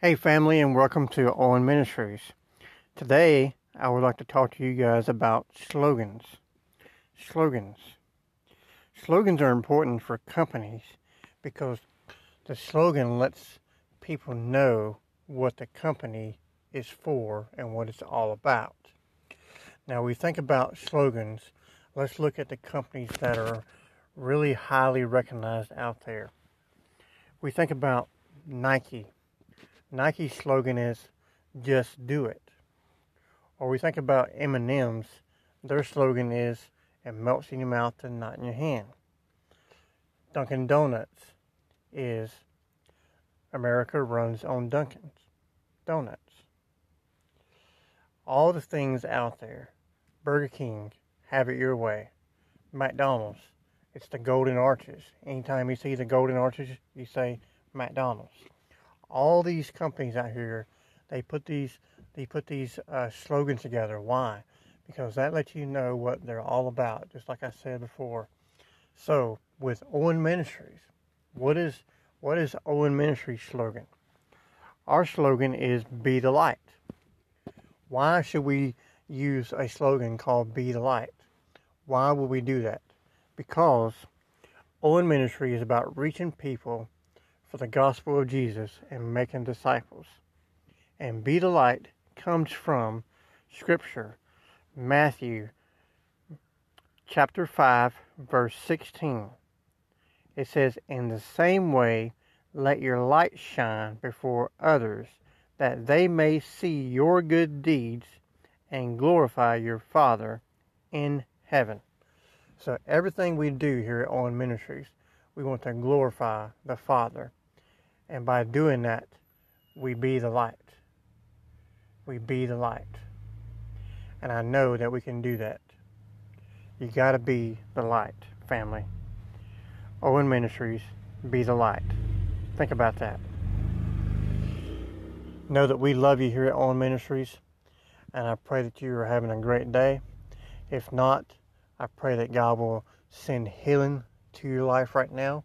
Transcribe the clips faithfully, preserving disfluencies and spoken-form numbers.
Hey family, and welcome to Owen Ministries. Today, I would like to talk to you guys about slogans. Slogans. Slogans are important for companies because the slogan lets people know what the company is for and what it's all about. Now, we think about slogans. Let's look at the companies that are really highly recognized out there. We think about Nike. Nike's slogan is, "Just do it." Or we think about M and M's. Their slogan is, "It melts in your mouth and not in your hand." Dunkin' Donuts is, "America runs on Dunkin' Donuts." All the things out there. Burger King, "Have it your way." McDonald's, it's the golden arches. Anytime you see the golden arches, you say McDonald's. All these companies out here, they put these they put these uh, slogans together. Why? Because that lets you know what they're all about, just like I said before. So, with Owen Ministries, what is what is Owen Ministries' slogan? Our slogan is "Be the Light." Why should we use a slogan called "Be the Light"? Why would we do that? Because Owen Ministry is about reaching people for the gospel of Jesus and making disciples. And "Be the Light" comes from Scripture. Matthew chapter five, verse sixteen. It says, "In the same way, let your light shine before others, that they may see your good deeds and glorify your Father in heaven." So everything we do here at Owen Ministries, we want to glorify the Father. And by doing that, we be the light. We be the light. And I know that we can do that. You got to be the light, family. Owen Ministries, be the light. Think about that. Know that we love you here at Owen Ministries. And I pray that you are having a great day. If not, I pray that God will send healing to your life right now.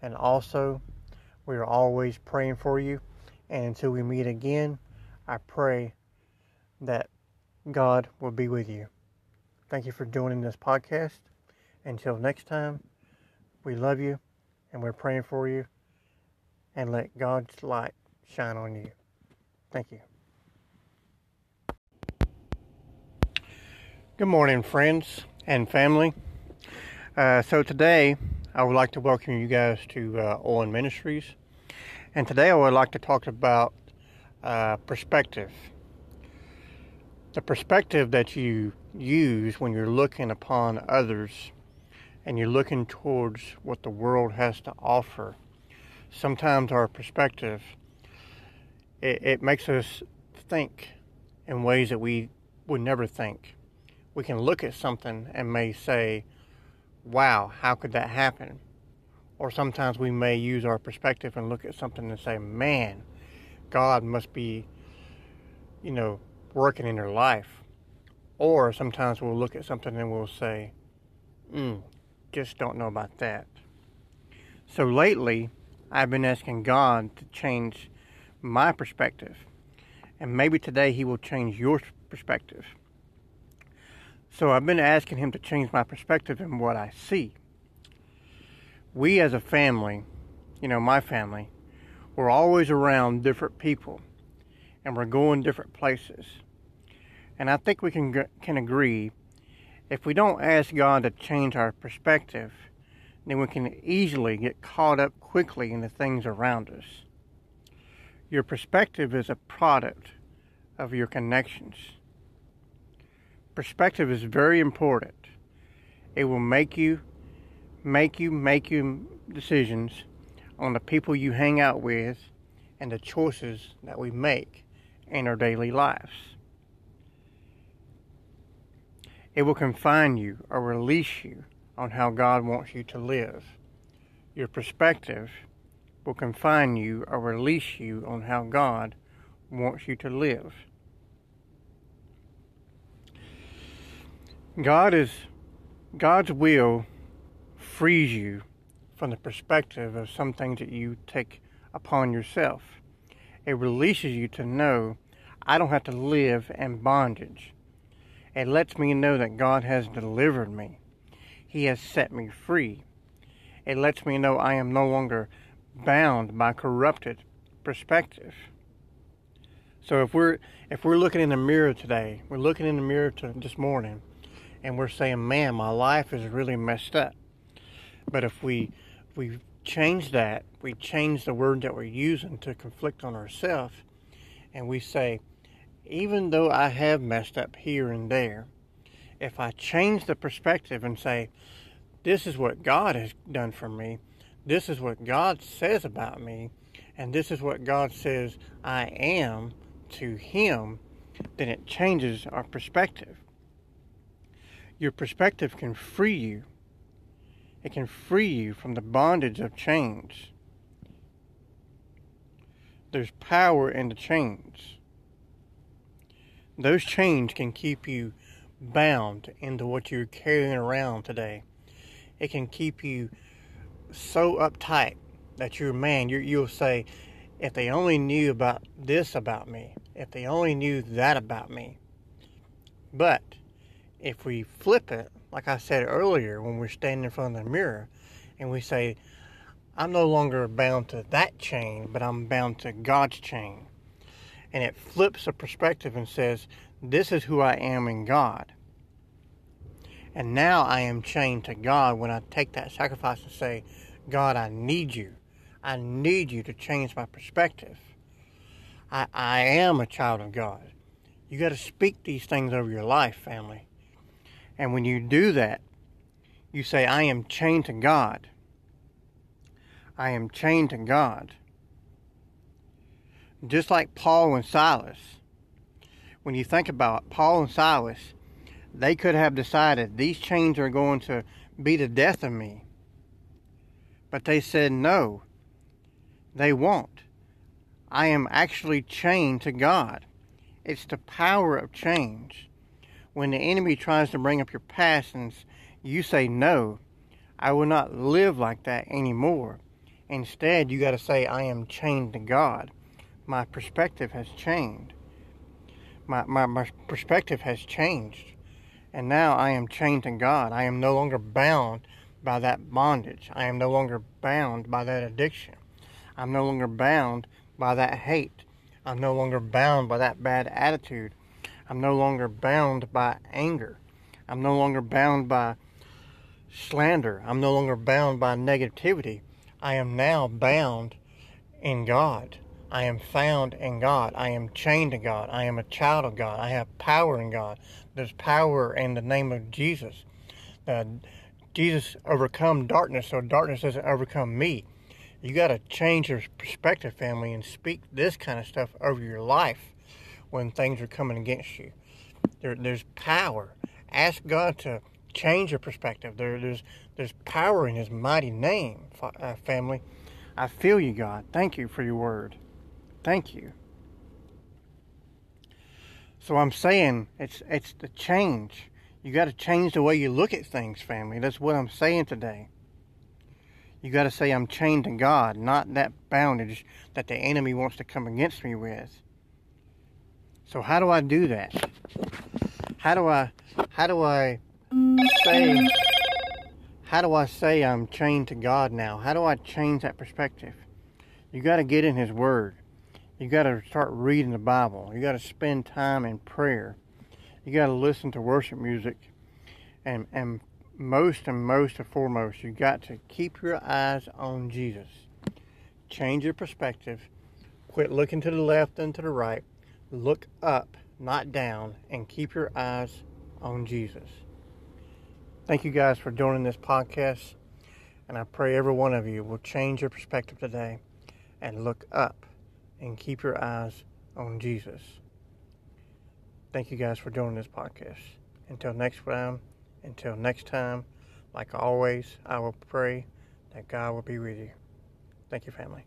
And also, we are always praying for you. And until we meet again, I pray that God will be with you. Thank you for joining this podcast. Until next time, we love you and we're praying for you. And let God's light shine on you. Thank you. Good morning, friends and family. Uh, so today, I would like to welcome you guys to uh, Owen Ministries, and today I would like to talk about uh, perspective. The perspective that you use when you're looking upon others and you're looking towards what the world has to offer. Sometimes our perspective, it, it makes us think in ways that we would never think. We can look at something and may say, "Wow, how could that happen?" Or sometimes we may use our perspective and look at something and say, "Man, God must be, you know, working in their life." Or sometimes we'll look at something and we'll say, mm, just don't know about that. So lately, I've been asking God to change my perspective. And maybe today He will change your perspective. So I've been asking Him to change my perspective in what I see. We as a family, you know, my family, we're always around different people. And we're going different places. And I think we can can agree, if we don't ask God to change our perspective, then we can easily get caught up quickly in the things around us. Your perspective is a product of your connections. Perspective is very important. It will make you, make you, make you decisions on the people you hang out with and the choices that we make in our daily lives. It will confine you or release you on how God wants you to live. Your perspective will confine you or release you on how God wants you to live. God is, God's will frees you from the perspective of some things that you take upon yourself. It releases you to know I don't have to live in bondage. It lets me know that God has delivered me. He has set me free. It lets me know I am no longer bound by corrupted perspective. So if we're if we're looking in the mirror today, we're looking in the mirror to this morning, and we're saying, man, my life is really messed up. But if we if we change that, we change the word that we're using to conflict on ourselves, and we say, even though I have messed up here and there, if I change the perspective and say, this is what God has done for me, this is what God says about me, and this is what God says I am to Him, then it changes our perspective. Your perspective can free you. It can free you from the bondage of chains. There's power in the chains. Those chains can keep you bound into what you're carrying around today. It can keep you so uptight that you're, man, you're, you'll say, if they only knew about this about me, if they only knew that about me. But if we flip it, like I said earlier, when we're standing in front of the mirror, and we say, I'm no longer bound to that chain, but I'm bound to God's chain. And it flips a perspective and says, this is who I am in God. And now I am chained to God when I take that sacrifice and say, God, I need you. I need you to change my perspective. I, I am a child of God. You got to speak these things over your life, family. And when you do that, you say, I am chained to God. I am chained to God. Just like Paul and Silas. When you think about it, Paul and Silas, they could have decided these chains are going to be the death of me. But they said, no, they won't. I am actually chained to God. It's the power of change. When the enemy tries to bring up your past and you say, no, I will not live like that anymore. Instead, you got to say, I am chained to God. My perspective has changed. My, my, my perspective has changed. And now I am chained to God. I am no longer bound by that bondage. I am no longer bound by that addiction. I'm no longer bound by that hate. I'm no longer bound by that bad attitude. I'm no longer bound by anger. I'm no longer bound by slander. I'm no longer bound by negativity. I am now bound in God. I am found in God. I am chained to God. I am a child of God. I have power in God. There's power in the name of Jesus. Uh, Jesus overcome darkness, so darkness doesn't overcome me. You got to change your perspective, family, and speak this kind of stuff over your life when things are coming against you. There, there's power. Ask God to change your perspective. There, there's, there's power in His mighty name, uh, family. I feel you, God. Thank you for your word. Thank you. So I'm saying it's, it's the change. You got to change the way you look at things, family. That's what I'm saying today. You got to say, I'm chained to God, not that bondage that the enemy wants to come against me with. So how do I do that? How do I, how do I say, how do I say I'm chained to God now? How do I change that perspective? You got to get in His word. You got to start reading the Bible. You got to spend time in prayer. You got to listen to worship music. And, and most and most and foremost, you got to keep your eyes on Jesus. Change your perspective. Quit looking to the left and to the right. Look up, not down, and keep your eyes on Jesus. Thank you guys for joining this podcast. And I pray every one of you will change your perspective today and look up and keep your eyes on Jesus. Thank you guys for joining this podcast. Until next time, until next time, like always, I will pray that God will be with you. Thank you, family.